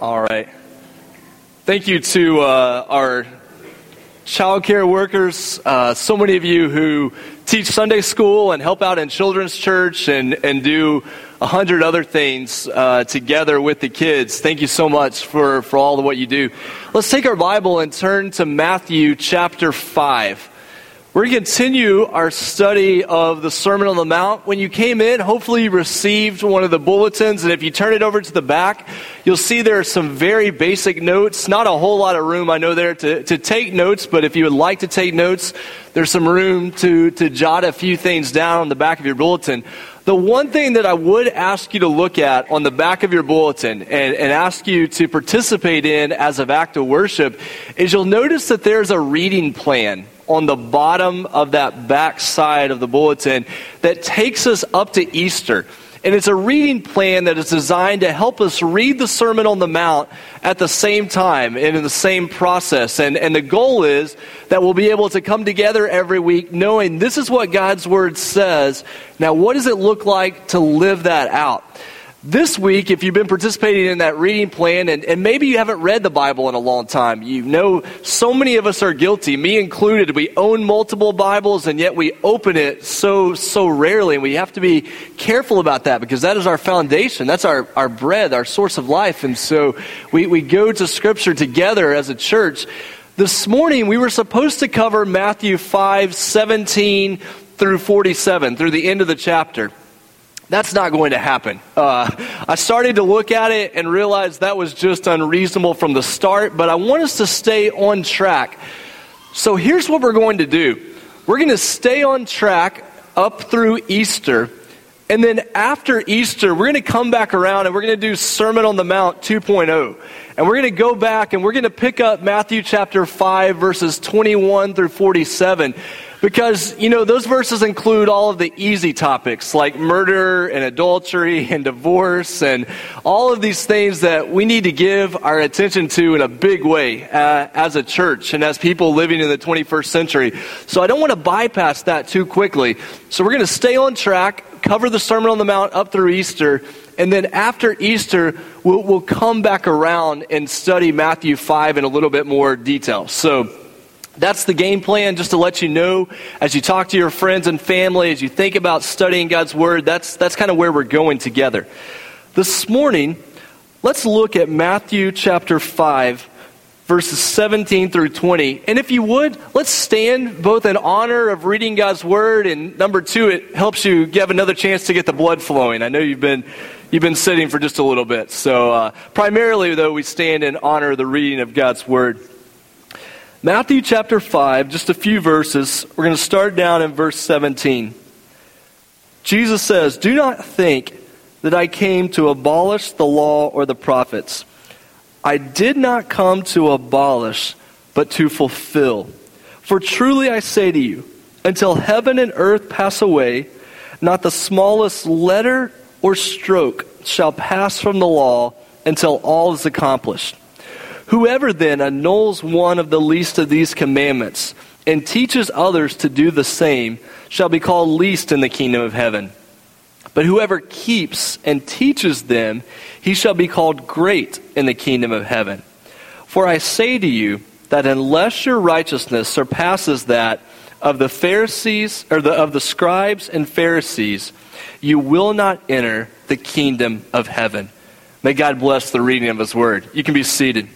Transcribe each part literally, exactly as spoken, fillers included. All right. Thank you to uh, our childcare workers, uh, so many of you who teach Sunday school and help out in children's church and, and do a hundred other things uh, together with the kids. Thank you so much for, for all of what you do. Let's take our Bible and turn to Matthew chapter five. We're going to continue our study of the Sermon on the Mount. When you came in, hopefully you received one of the bulletins, and if you turn it over to the back, you'll see there are some very basic notes. Not a whole lot of room, I know, there to, to take notes, but if you would like to take notes, there's some room to, to jot a few things down on the back of your bulletin. The one thing that I would ask you to look at on the back of your bulletin and, and ask you to participate in as an act of worship is you'll notice that there's a reading plan on the bottom of that back side of the bulletin that takes us up to Easter. And it's a reading plan that is designed to help us read the Sermon on the Mount at the same time and in the same process. And, and the goal is that we'll be able to come together every week knowing this is what God's Word says. Now, what does it look like to live that out? This week, if you've been participating in that reading plan, and, and maybe you haven't read the Bible in a long time, you know so many of us are guilty, me included. We own multiple Bibles, and yet we open it so, so rarely, and we have to be careful about that because that is our foundation. That's our, our bread, our source of life, and so we, we go to Scripture together as a church. This morning, we were supposed to cover Matthew five seventeen through forty-seven, through the end of the chapter. That's not going to happen. Uh, I started to look at it and realized that was just unreasonable from the start, but I want us to stay on track. So here's what we're going to do. We're going to stay on track up through Easter, and then after Easter, we're going to come back around and we're going to do Sermon on the Mount two point oh. And we're going to go back and we're going to pick up Matthew chapter five, verses twenty-one through forty-seven. Because, you know, those verses include all of the easy topics like murder and adultery and divorce and all of these things that we need to give our attention to in a big way uh, as a church and as people living in the twenty-first century. So I don't want to bypass that too quickly. So we're going to stay on track, cover the Sermon on the Mount up through Easter, and then after Easter, we'll, we'll come back around and study Matthew five in a little bit more detail. So that's the game plan, just to let you know, as you talk to your friends and family, as you think about studying God's Word, that's that's kind of where we're going together. This morning, let's look at Matthew chapter five, verses seventeen through twenty. And if you would, let's stand both in honor of reading God's Word, and number two, it helps you have another chance to get the blood flowing. I know you've been you've been sitting for just a little bit. So uh, primarily, though, we stand in honor of the reading of God's Word. Matthew chapter five, just a few verses. We're going to start down in verse seventeen. Jesus says, "Do not think that I came to abolish the law or the prophets. I did not come to abolish, but to fulfill. For truly I say to you, until heaven and earth pass away, not the smallest letter or stroke shall pass from the law until all is accomplished. Whoever then annuls one of the least of these commandments and teaches others to do the same shall be called least in the kingdom of heaven. But whoever keeps and teaches them, he shall be called great in the kingdom of heaven. For I say to you that unless your righteousness surpasses that of the Pharisees or the, of the scribes and Pharisees, you will not enter the kingdom of heaven." May God bless the reading of his word. You can be seated.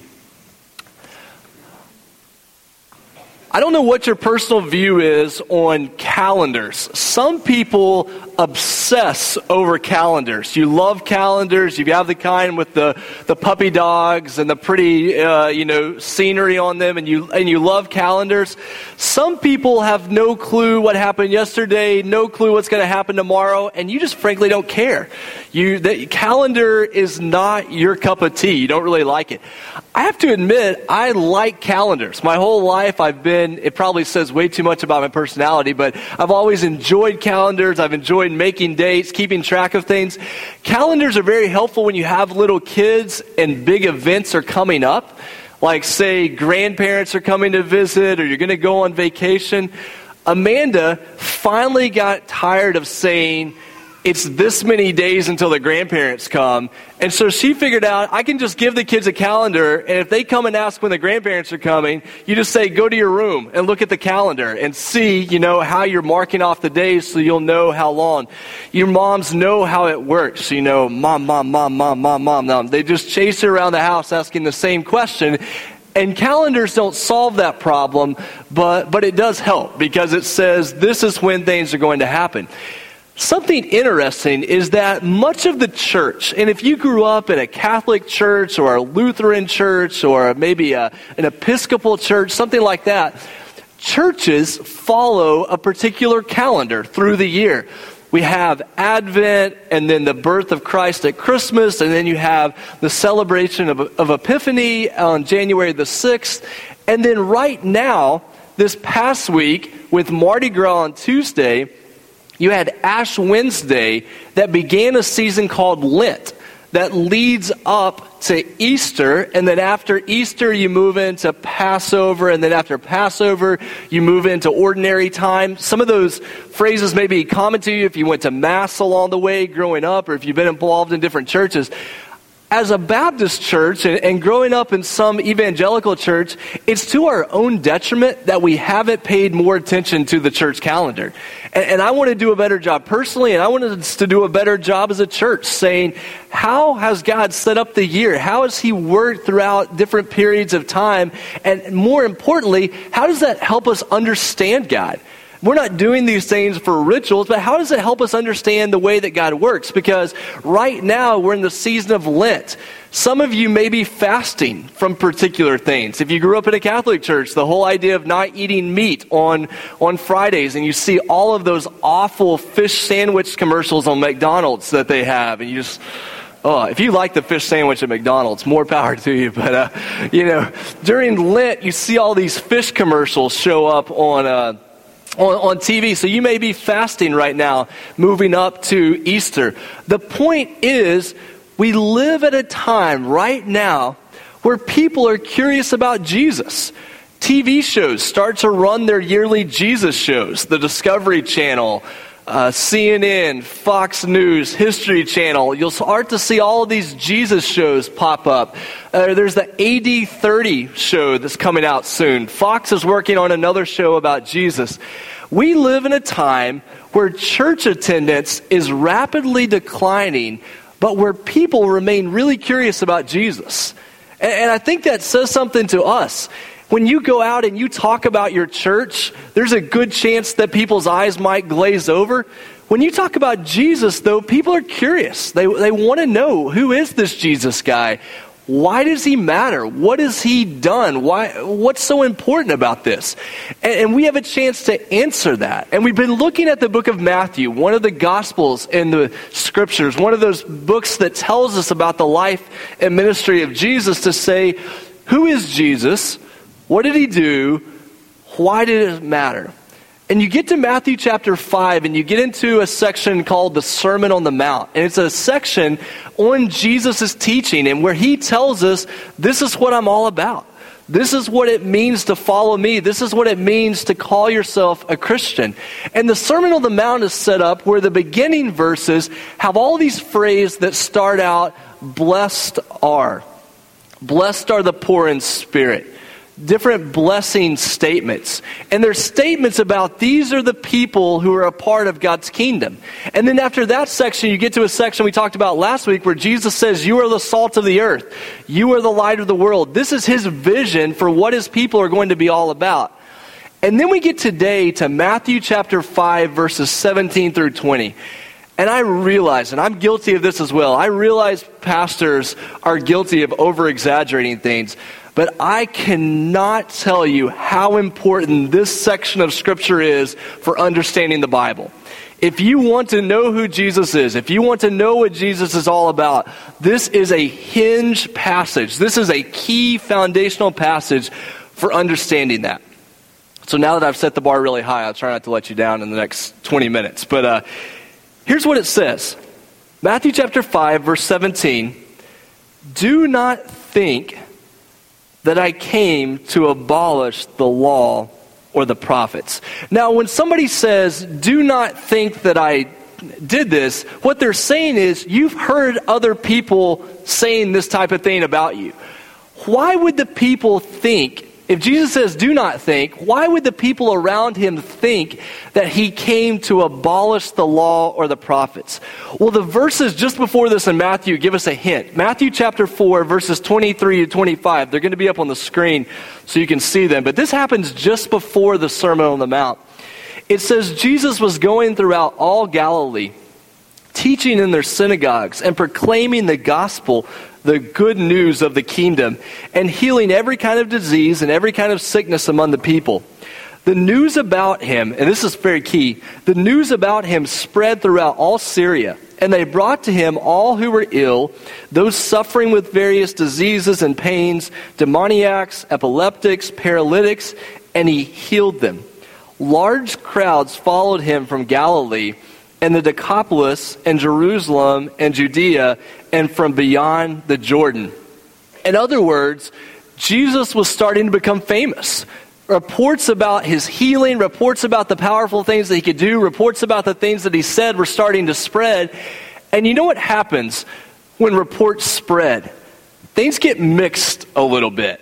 I don't know what your personal view is on calendars. Some people obsess over calendars. You love calendars. You have the kind with the, the puppy dogs and the pretty, uh, you know, scenery on them, and you and you love calendars. Some people have no clue what happened yesterday, no clue what's going to happen tomorrow, and you just frankly don't care. You the calendar is not your cup of tea. You don't really like it. I have to admit, I like calendars. My whole life, I've been. It probably says way too much about my personality, but I've always enjoyed calendars. I've enjoyed making dates, keeping track of things. Calendars are very helpful when you have little kids and big events are coming up, like say grandparents are coming to visit or you're going to go on vacation. Amanda finally got tired of saying it's this many days until the grandparents come. And so she figured out, I can just give the kids a calendar, and if they come and ask when the grandparents are coming, you just say, go to your room and look at the calendar and see, you know, how you're marking off the days so you'll know how long. Your moms know how it works. You know, mom, mom, mom, mom, mom, mom, mom. They just chase her around the house asking the same question. And calendars don't solve that problem, but, but it does help because it says this is when things are going to happen. Something interesting is that much of the church, and if you grew up in a Catholic church or a Lutheran church or maybe a, an Episcopal church, something like that, churches follow a particular calendar through the year. We have Advent and then the birth of Christ at Christmas, and then you have the celebration of, of Epiphany on January the sixth. And then right now, this past week with Mardi Gras on Tuesday, you had Ash Wednesday that began a season called Lent that leads up to Easter, and then after Easter you move into Passover, and then after Passover you move into ordinary time. Some of those phrases may be common to you if you went to Mass along the way growing up or if you've been involved in different churches. As a Baptist church and, and growing up in some evangelical church, it's to our own detriment that we haven't paid more attention to the church calendar. And, and I want to do a better job personally, and I want us to do a better job as a church saying, how has God set up the year? How has he worked throughout different periods of time? And more importantly, how does that help us understand God? We're not doing these things for rituals, but how does it help us understand the way that God works? Because right now we're in the season of Lent. Some of you may be fasting from particular things. If you grew up in a Catholic church, the whole idea of not eating meat on, on Fridays, and you see all of those awful fish sandwich commercials on McDonald's that they have, and you just... Oh, if you like the fish sandwich at McDonald's, more power to you. But, uh, you know, during Lent, you see all these fish commercials show up on... Uh, On, on T V. So you may be fasting right now, moving up to Easter. The point is, we live at a time right now where people are curious about Jesus. T V shows start to run their yearly Jesus shows. The Discovery Channel, uh, C N N, Fox News, History Channel. You'll start to see all of these Jesus shows pop up. Uh, there's the A D thirty show that's coming out soon. Fox is working on another show about Jesus. We live in a time where church attendance is rapidly declining, but where people remain really curious about Jesus. And, and I think that says something to us. When you go out and you talk about your church, there's a good chance that people's eyes might glaze over. When you talk about Jesus, though, people are curious. They, they want to know, who is this Jesus guy? Why does he matter? What has he done? Why? What's so important about this? And, and we have a chance to answer that. And we've been looking at the book of Matthew, one of the Gospels in the Scriptures, one of those books that tells us about the life and ministry of Jesus, to say, who is Jesus? What did he do? Why did it matter? And you get to Matthew chapter five, and you get into a section called the Sermon on the Mount. And it's a section on Jesus' teaching, and where he tells us, this is what I'm all about. This is what it means to follow me. This is what it means to call yourself a Christian. And the Sermon on the Mount is set up where the beginning verses have all these phrases that start out, blessed are. Blessed are the poor in spirit. Different blessing statements. And there's statements about these are the people who are a part of God's kingdom. And then after that section, you get to a section we talked about last week where Jesus says, you are the salt of the earth. You are the light of the world. This is his vision for what his people are going to be all about. And then we get today to Matthew chapter five, verses seventeen through twenty. And I realize, and I'm guilty of this as well, I realize pastors are guilty of over-exaggerating things. But I cannot tell you how important this section of Scripture is for understanding the Bible. If you want to know who Jesus is, if you want to know what Jesus is all about, this is a hinge passage. This is a key foundational passage for understanding that. So now that I've set the bar really high, I'll try not to let you down in the next twenty minutes. But uh, here's what it says. Matthew chapter five, verse seventeen. Do not think that I came to abolish the law or the prophets. Now, when somebody says, do not think that I did this, what they're saying is, you've heard other people saying this type of thing about you. Why would the people think, if Jesus says do not think, why would the people around him think that he came to abolish the law or the prophets? Well, the verses just before this in Matthew give us a hint. Matthew chapter four, verses twenty-three to twenty-five. They're going to be up on the screen so you can see them. But this happens just before the Sermon on the Mount. It says, Jesus was going throughout all Galilee, teaching in their synagogues and proclaiming the gospel, the good news of the kingdom, and healing every kind of disease and every kind of sickness among the people. The news about him, and this is very key, the news about him spread throughout all Syria, and they brought to him all who were ill, those suffering with various diseases and pains, demoniacs, epileptics, paralytics, and he healed them. Large crowds followed him from Galilee and the Decapolis and Jerusalem and Judea and from beyond the Jordan. In other words, Jesus was starting to become famous. Reports about his healing, reports about the powerful things that he could do, reports about the things that he said were starting to spread. And you know what happens when reports spread? Things get mixed a little bit.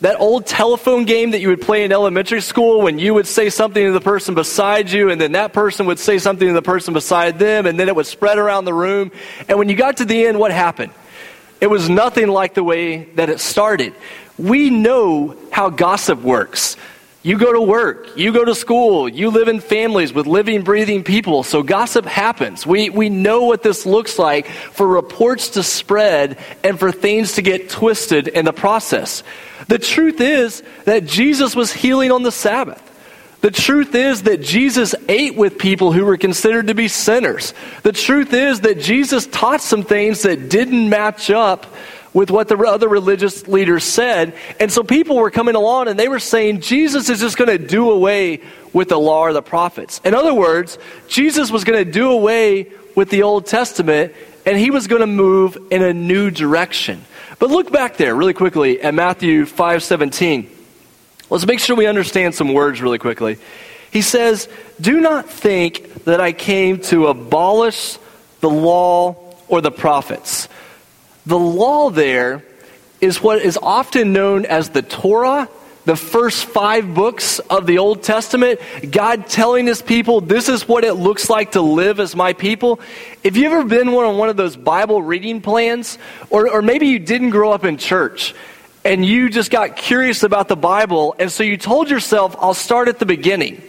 That old telephone game that you would play in elementary school when you would say something to the person beside you, and then that person would say something to the person beside them, and then it would spread around the room. And when you got to the end, what happened? It was nothing like the way that it started. We know how gossip works. You go to work, you go to school, you live in families with living, breathing people. So gossip happens. We, we know what this looks like for reports to spread and for things to get twisted in the process. The truth is that Jesus was healing on the Sabbath. The truth is that Jesus ate with people who were considered to be sinners. The truth is that Jesus taught some things that didn't match up with what the other religious leaders said. And so people were coming along and they were saying, Jesus is just going to do away with the law or the prophets. In other words, Jesus was going to do away with the Old Testament and he was going to move in a new direction. But look back there really quickly at Matthew five seventeen. Let's make sure we understand some words really quickly. He says, do not think that I came to abolish the law or the prophets. The law there is what is often known as the Torah, the first five books of the Old Testament, God telling his people, this is what it looks like to live as my people. If you've ever been on one of those Bible reading plans, or, or maybe you didn't grow up in church, and you just got curious about the Bible, and so you told yourself, I'll start at the beginning,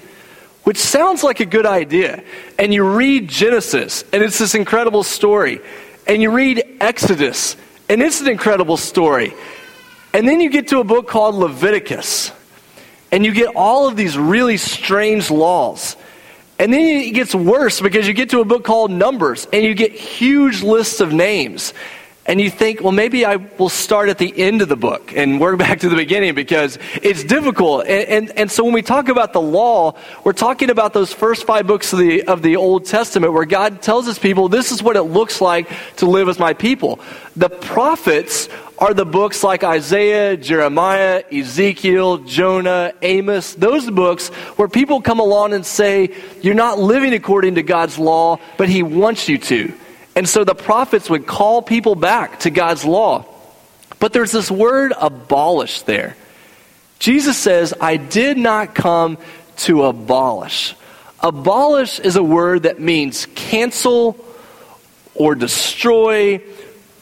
which sounds like a good idea. And you read Genesis, and it's this incredible story. And you read Exodus, and it's an incredible story. And then you get to a book called Leviticus, and you get all of these really strange laws. And then it gets worse because you get to a book called Numbers, and you get huge lists of names. And you think, well, maybe I will start at the end of the book and work back to the beginning because it's difficult. And, and, and so when we talk about the law, we're talking about those first five books of the, of the Old Testament where God tells his people, this is what it looks like to live as my people. The prophets are the books like Isaiah, Jeremiah, Ezekiel, Jonah, Amos, those books where people come along and say, you're not living according to God's law, but he wants you to. And so the prophets would call people back to God's law. But there's this word abolish there. Jesus says, I did not come to abolish. Abolish is a word that means cancel or destroy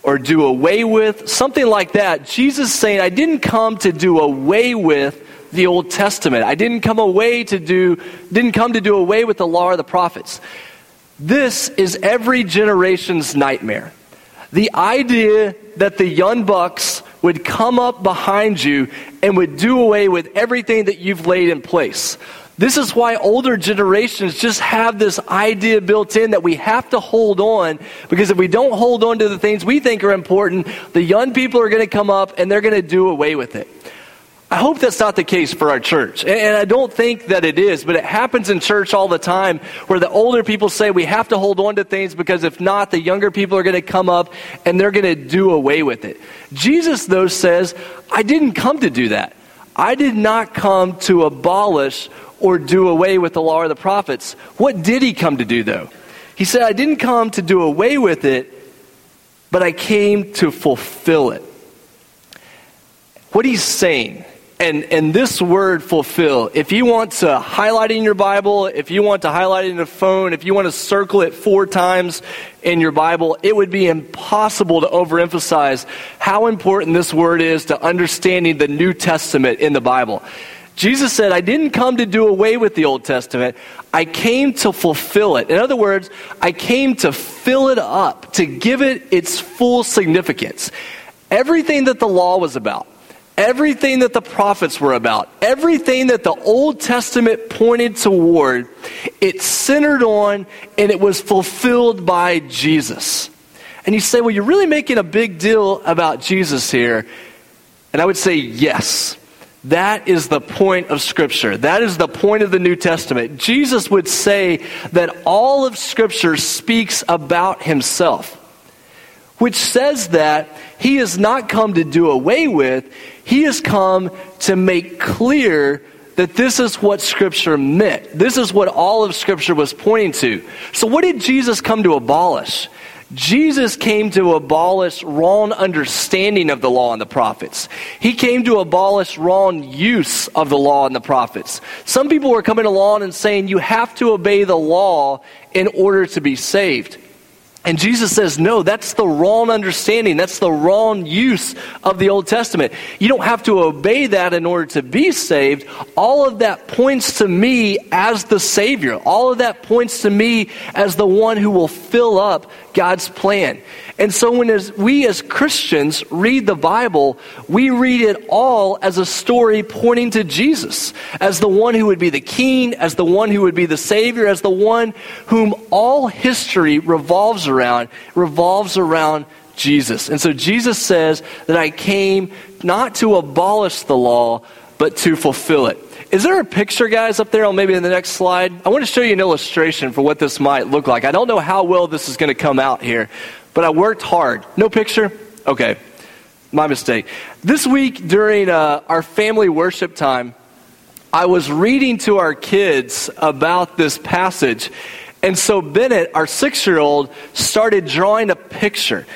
or do away with, something like that. Jesus is saying, I didn't come to do away with the Old Testament. I didn't come away to do, didn't come to do away with the law or the prophets. This is every generation's nightmare. The idea that the young bucks would come up behind you and would do away with everything that you've laid in place. This is why older generations just have this idea built in that we have to hold on, because if we don't hold on to the things we think are important, the young people are going to come up and they're going to do away with it. I hope that's not the case for our church, and I don't think that it is, but it happens in church all the time where the older people say we have to hold on to things because if not, the younger people are going to come up and they're going to do away with it. Jesus, though, says, I didn't come to do that. I did not come to abolish or do away with the law or the prophets. What did he come to do, though? He said, I didn't come to do away with it, but I came to fulfill it. What he's saying, and, and this word fulfill, if you want to highlight it in your Bible, if you want to highlight it in a phone, if you want to circle it four times in your Bible, it would be impossible to overemphasize how important this word is to understanding the New Testament in the Bible. Jesus said, I didn't come to do away with the Old Testament. I came to fulfill it. In other words, I came to fill it up, to give it its full significance. Everything that the law was about, everything that the prophets were about, everything that the Old Testament pointed toward, it centered on and it was fulfilled by Jesus. And you say, well, you're really making a big deal about Jesus here. And I would say, yes. That is the point of Scripture. That is the point of the New Testament. Jesus would say that all of Scripture speaks about himself, which says that he has not come to do away with, he has come to make clear that this is what Scripture meant. This is what all of Scripture was pointing to. So what did Jesus come to abolish? Jesus came to abolish wrong understanding of the law and the prophets. He came to abolish wrong use of the law and the prophets. Some people were coming along and saying, you have to obey the law in order to be saved. And Jesus says, no, that's the wrong understanding. That's the wrong use of the Old Testament. You don't have to obey that in order to be saved. All of that points to me as the Savior. All of that points to me as the one who will fill up God's plan. And so when as we as Christians read the Bible, we read it all as a story pointing to Jesus, as the one who would be the king, as the one who would be the Savior, as the one whom all history revolves around, revolves around Jesus. And so Jesus says that I came not to abolish the law, but to fulfill it. Is there a picture, guys, up there, or maybe in the next slide? I want to show you an illustration for what this might look like. I don't know how well this is going to come out here, but I worked hard. No picture? Okay, my mistake. This week during uh, our family worship time, I was reading to our kids about this passage. And so Bennett, our six-year-old, started drawing a picture.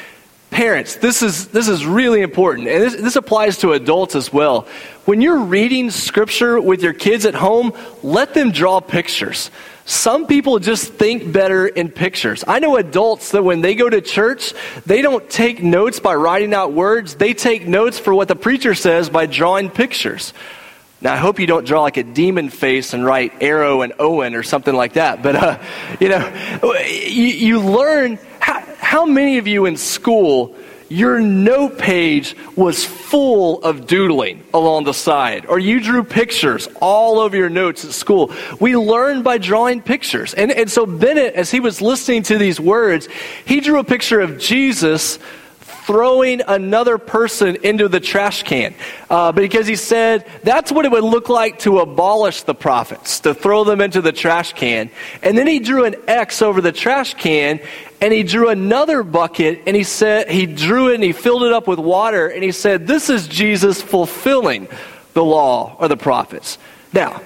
Parents, this is this is really important, and this, this applies to adults as well. When you're reading Scripture with your kids at home, let them draw pictures. Some people just think better in pictures. I know adults that when they go to church, they don't take notes by writing out words. They take notes for what the preacher says by drawing pictures. Now, I hope you don't draw like a demon face and write Arrow and Owen or something like that. But, uh, you know, you, you learn... How, how many of you in school, your note page was full of doodling along the side, or you drew pictures all over your notes at school? We learn by drawing pictures. And, and so Bennett, as he was listening to these words, he drew a picture of Jesus throwing another person into the trash can. Uh, because he said that's what it would look like to abolish the prophets, to throw them into the trash can. And then he drew an X over the trash can, and he drew another bucket, and he said he drew it and he filled it up with water, and he said, this is Jesus fulfilling the law or the prophets. Now,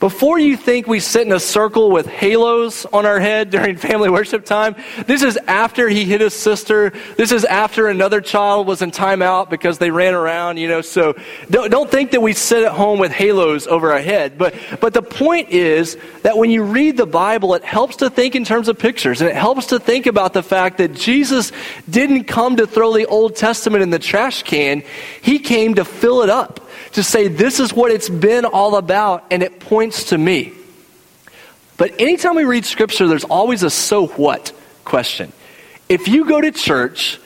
before you think we sit in a circle with halos on our head during family worship time, this is after he hit his sister. This is after another child was in timeout because they ran around, you know. So don't, don't think that we sit at home with halos over our head. But, but the point is that when you read the Bible, it helps to think in terms of pictures. And it helps to think about the fact that Jesus didn't come to throw the Old Testament in the trash can. He came to fill it up, to say this is what it's been all about, and it points to me. But anytime we read Scripture, there's always a so what question. If you go to church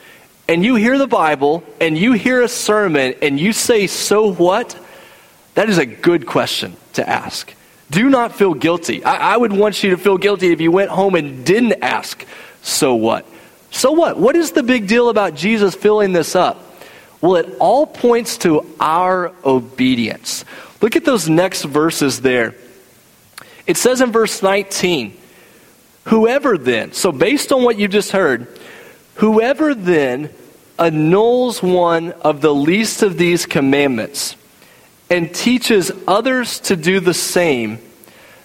and you hear the Bible and you hear a sermon and you say so what, that is a good question to ask. Do not feel guilty. I, I would want you to feel guilty if you went home and didn't ask so what. So what? What is the big deal about Jesus filling this up? Well, it all points to our obedience. Look at those next verses there. It says in verse nineteen, whoever then, so based on what you just heard, whoever then annuls one of the least of these commandments and teaches others to do the same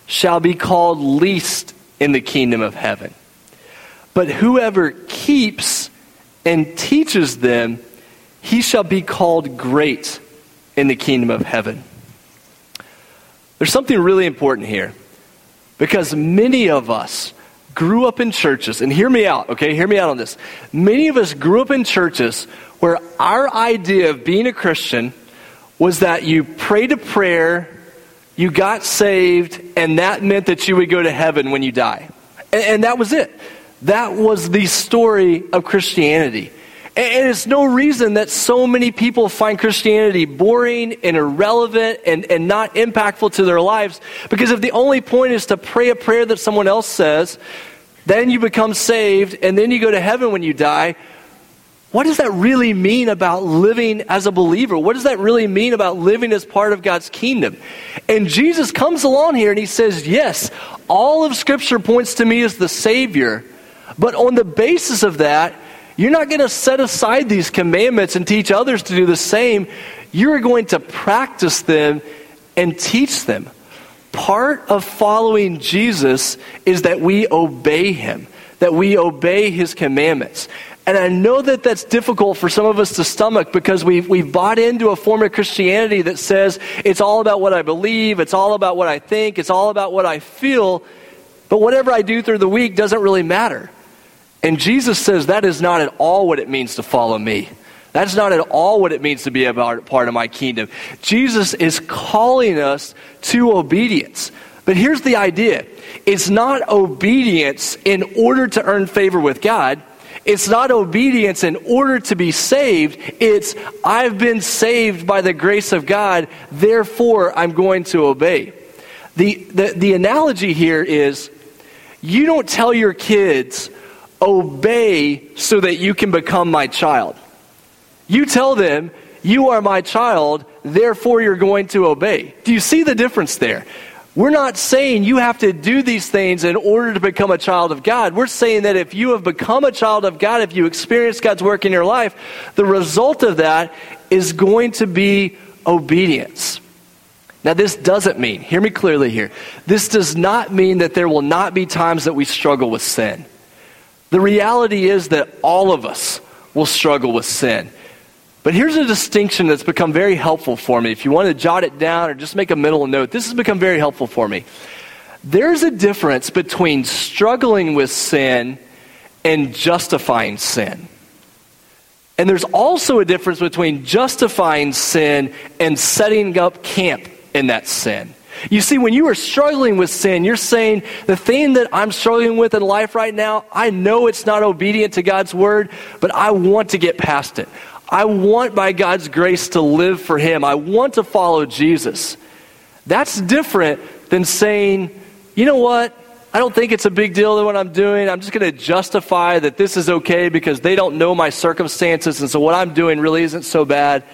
shall be called least in the kingdom of heaven. But whoever keeps and teaches them, he shall be called great in the kingdom of heaven." There's something really important here, because many of us grew up in churches, and hear me out, okay? Hear me out on this. Many of us grew up in churches where our idea of being a Christian was that you prayed a prayer, you got saved, and that meant that you would go to heaven when you die. And, and that was it. That was the story of Christianity. And it's no reason that so many people find Christianity boring and irrelevant and, and not impactful to their lives. Because if the only point is to pray a prayer that someone else says, then you become saved, and then you go to heaven when you die, what does that really mean about living as a believer? What does that really mean about living as part of God's kingdom? And Jesus comes along here and he says, yes, all of Scripture points to me as the Savior, but on the basis of that, you're not going to set aside these commandments and teach others to do the same. You're going to practice them and teach them. Part of following Jesus is that we obey him, that we obey his commandments. And I know that that's difficult for some of us to stomach, because we've, we've bought into a form of Christianity that says it's all about what I believe, it's all about what I think, it's all about what I feel, but whatever I do through the week doesn't really matter. And Jesus says that is not at all what it means to follow me. That's not at all what it means to be a part of my kingdom. Jesus is calling us to obedience. But here's the idea. It's not obedience in order to earn favor with God. It's not obedience in order to be saved. It's, I've been saved by the grace of God, therefore I'm going to obey. The, the, the analogy here is, you don't tell your kids, obey so that you can become my child. You tell them, you are my child, therefore you're going to obey. Do you see the difference there? We're not saying you have to do these things in order to become a child of God. We're saying that if you have become a child of God, if you experience God's work in your life, the result of that is going to be obedience. Now, this doesn't mean, hear me clearly here, this does not mean that there will not be times that we struggle with sin. The reality is that all of us will struggle with sin. But here's a distinction that's become very helpful for me. If you want to jot it down or just make a mental note, this has become very helpful for me. There's a difference between struggling with sin and justifying sin. And there's also a difference between justifying sin and setting up camp in that sin. You see, when you are struggling with sin, you're saying, the thing that I'm struggling with in life right now, I know it's not obedient to God's word, but I want to get past it. I want, by God's grace, to live for him. I want to follow Jesus. That's different than saying, you know what? I don't think it's a big deal what I'm doing. I'm just going to justify that this is okay because they don't know my circumstances, and so what I'm doing really isn't so bad.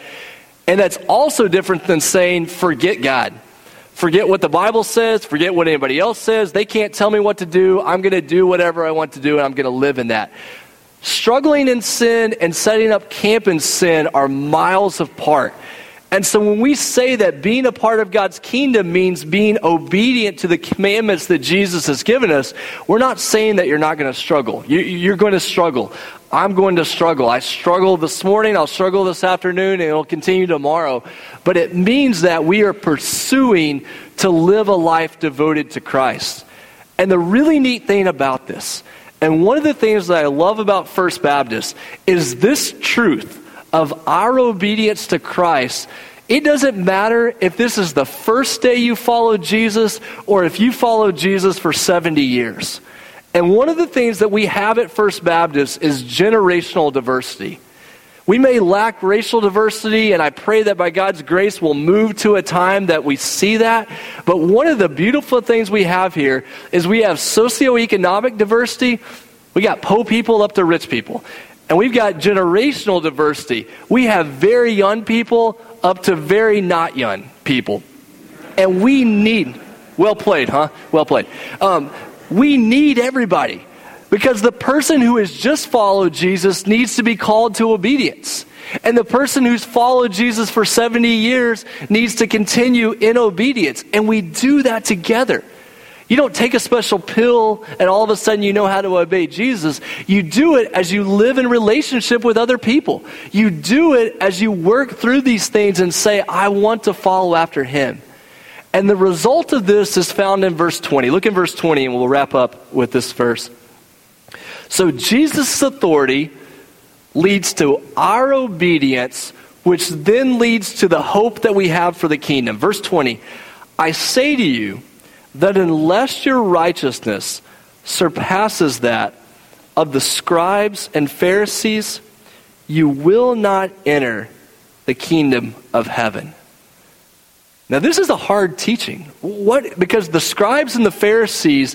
And that's also different than saying, forget God. Forget what the Bible says. Forget what anybody else says. They can't tell me what to do. I'm going to do whatever I want to do, and I'm going to live in that. Struggling in sin and setting up camp in sin are miles apart. And so when we say that being a part of God's kingdom means being obedient to the commandments that Jesus has given us, we're not saying that you're not going to struggle. You, you're going to struggle. I'm going to struggle. I struggled this morning, I'll struggle this afternoon, and it'll continue tomorrow. But it means that we are pursuing to live a life devoted to Christ. And the really neat thing about this, and one of the things that I love about First Baptist, is this truth of our obedience to Christ. It doesn't matter if this is the first day you follow Jesus or if you follow Jesus for seventy years. And one of the things that we have at First Baptist is generational diversity. We may lack racial diversity, and I pray that by God's grace we'll move to a time that we see that. But one of the beautiful things we have here is we have socioeconomic diversity. We got poor people up to rich people. And we've got generational diversity. We have very young people up to very not young people. And we need, well played, huh? Well played. Um, We need everybody, because the person who has just followed Jesus needs to be called to obedience. And the person who's followed Jesus for seventy years needs to continue in obedience. And we do that together. You don't take a special pill and all of a sudden you know how to obey Jesus. You do it as you live in relationship with other people. You do it as you work through these things and say, I want to follow after him. And the result of this is found in verse twenty. Look in verse twenty and we'll wrap up with this verse. So Jesus' authority leads to our obedience, which then leads to the hope that we have for the kingdom. Verse twenty, I say to you, that unless your righteousness surpasses that of the scribes and Pharisees, you will not enter the kingdom of heaven. Now, this is a hard teaching. What? Because the scribes and the Pharisees,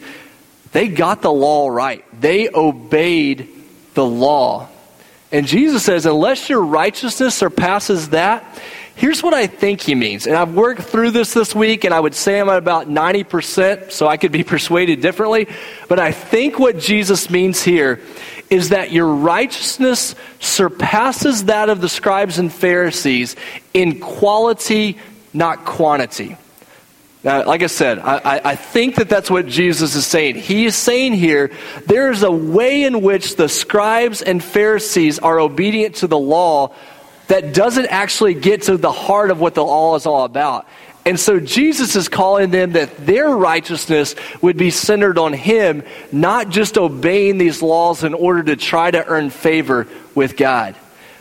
they got the law right. They obeyed the law. And Jesus says, unless your righteousness surpasses that, here's what I think he means. And I've worked through this this week, and I would say I'm at about ninety percent, so I could be persuaded differently. But I think what Jesus means here is that your righteousness surpasses that of the scribes and Pharisees in quality, not quantity. Now, like I said, I, I think that that's what Jesus is saying. He is saying here, there is a way in which the scribes and Pharisees are obedient to the law that doesn't actually get to the heart of what the law is all about. And so Jesus is calling them that their righteousness would be centered on him, not just obeying these laws in order to try to earn favor with God.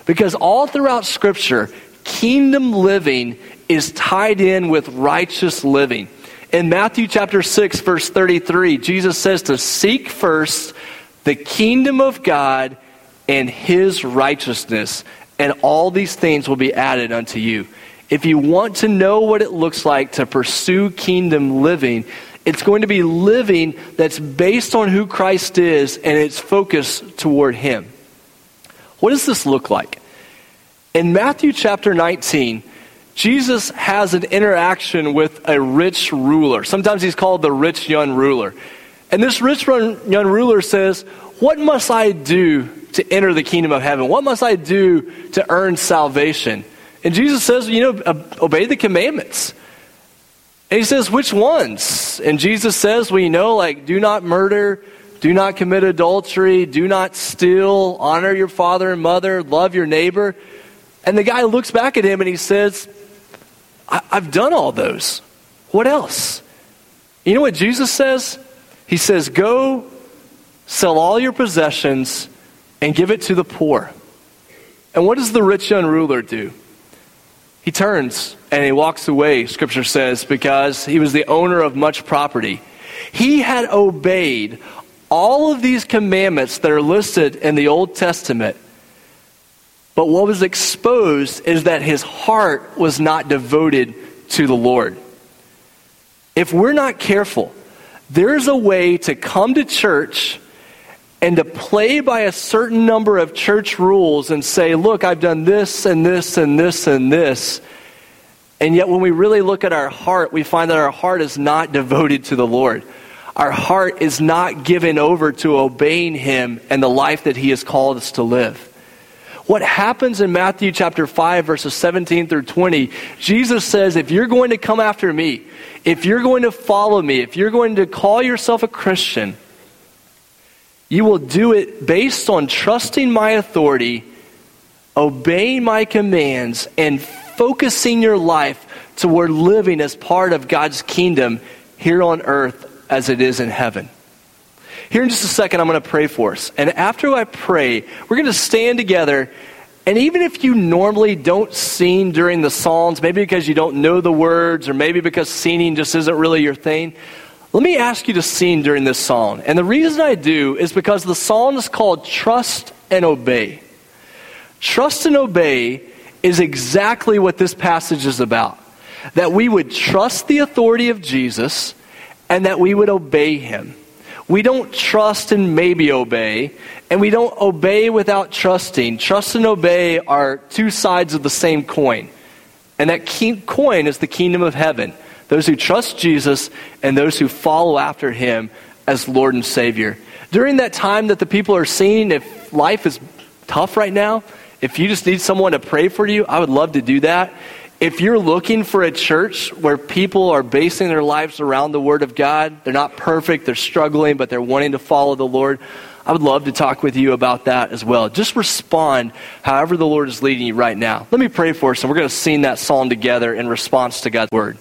Because all throughout Scripture, kingdom living is tied in with righteous living. In Matthew chapter six, verse thirty-three, Jesus says to seek first the kingdom of God and his righteousness, and all these things will be added unto you. If you want to know what it looks like to pursue kingdom living, it's going to be living that's based on who Christ is and it's focused toward him. What does this look like? In Matthew chapter nineteen, Jesus has an interaction with a rich ruler. Sometimes he's called the rich young ruler. And this rich young ruler says, what must I do to enter the kingdom of heaven? What must I do to earn salvation? And Jesus says, you know, obey the commandments. And he says, which ones? And Jesus says, well, you know, like, do not murder, do not commit adultery, do not steal, honor your father and mother, love your neighbor. And the guy looks back at him and he says, I- I've done all those. What else? You know what Jesus says? He says, go sell all your possessions and give it to the poor. And what does the rich young ruler do? He turns and he walks away, Scripture says, because he was the owner of much property. He had obeyed all of these commandments that are listed in the Old Testament. But what was exposed is that his heart was not devoted to the Lord. If we're not careful, there's a way to come to church and to play by a certain number of church rules and say, look, I've done this and this and this and this. And yet when we really look at our heart, we find that our heart is not devoted to the Lord. Our heart is not given over to obeying him and the life that he has called us to live. What happens in Matthew chapter five, verses seventeen through twenty, Jesus says, if you're going to come after me, if you're going to follow me, if you're going to call yourself a Christian, you will do it based on trusting my authority, obeying my commands, and focusing your life toward living as part of God's kingdom here on earth as it is in heaven. Here in just a second, I'm going to pray for us. And after I pray, we're going to stand together. And even if you normally don't sing during the Psalms, maybe because you don't know the words, or maybe because singing just isn't really your thing, let me ask you to sing during this song. And the reason I do is because the song is called Trust and Obey. Trust and obey is exactly what this passage is about. That we would trust the authority of Jesus and that we would obey him. We don't trust and maybe obey, and we don't obey without trusting. Trust and obey are two sides of the same coin. And that coin is the kingdom of heaven. Those who trust Jesus and those who follow after him as Lord and Savior. During that time that the people are singing, if life is tough right now, if you just need someone to pray for you, I would love to do that. If you're looking for a church where people are basing their lives around the Word of God, they're not perfect, they're struggling, but they're wanting to follow the Lord, I would love to talk with you about that as well. Just respond however the Lord is leading you right now. Let me pray for us, and we're going to sing that psalm together in response to God's Word.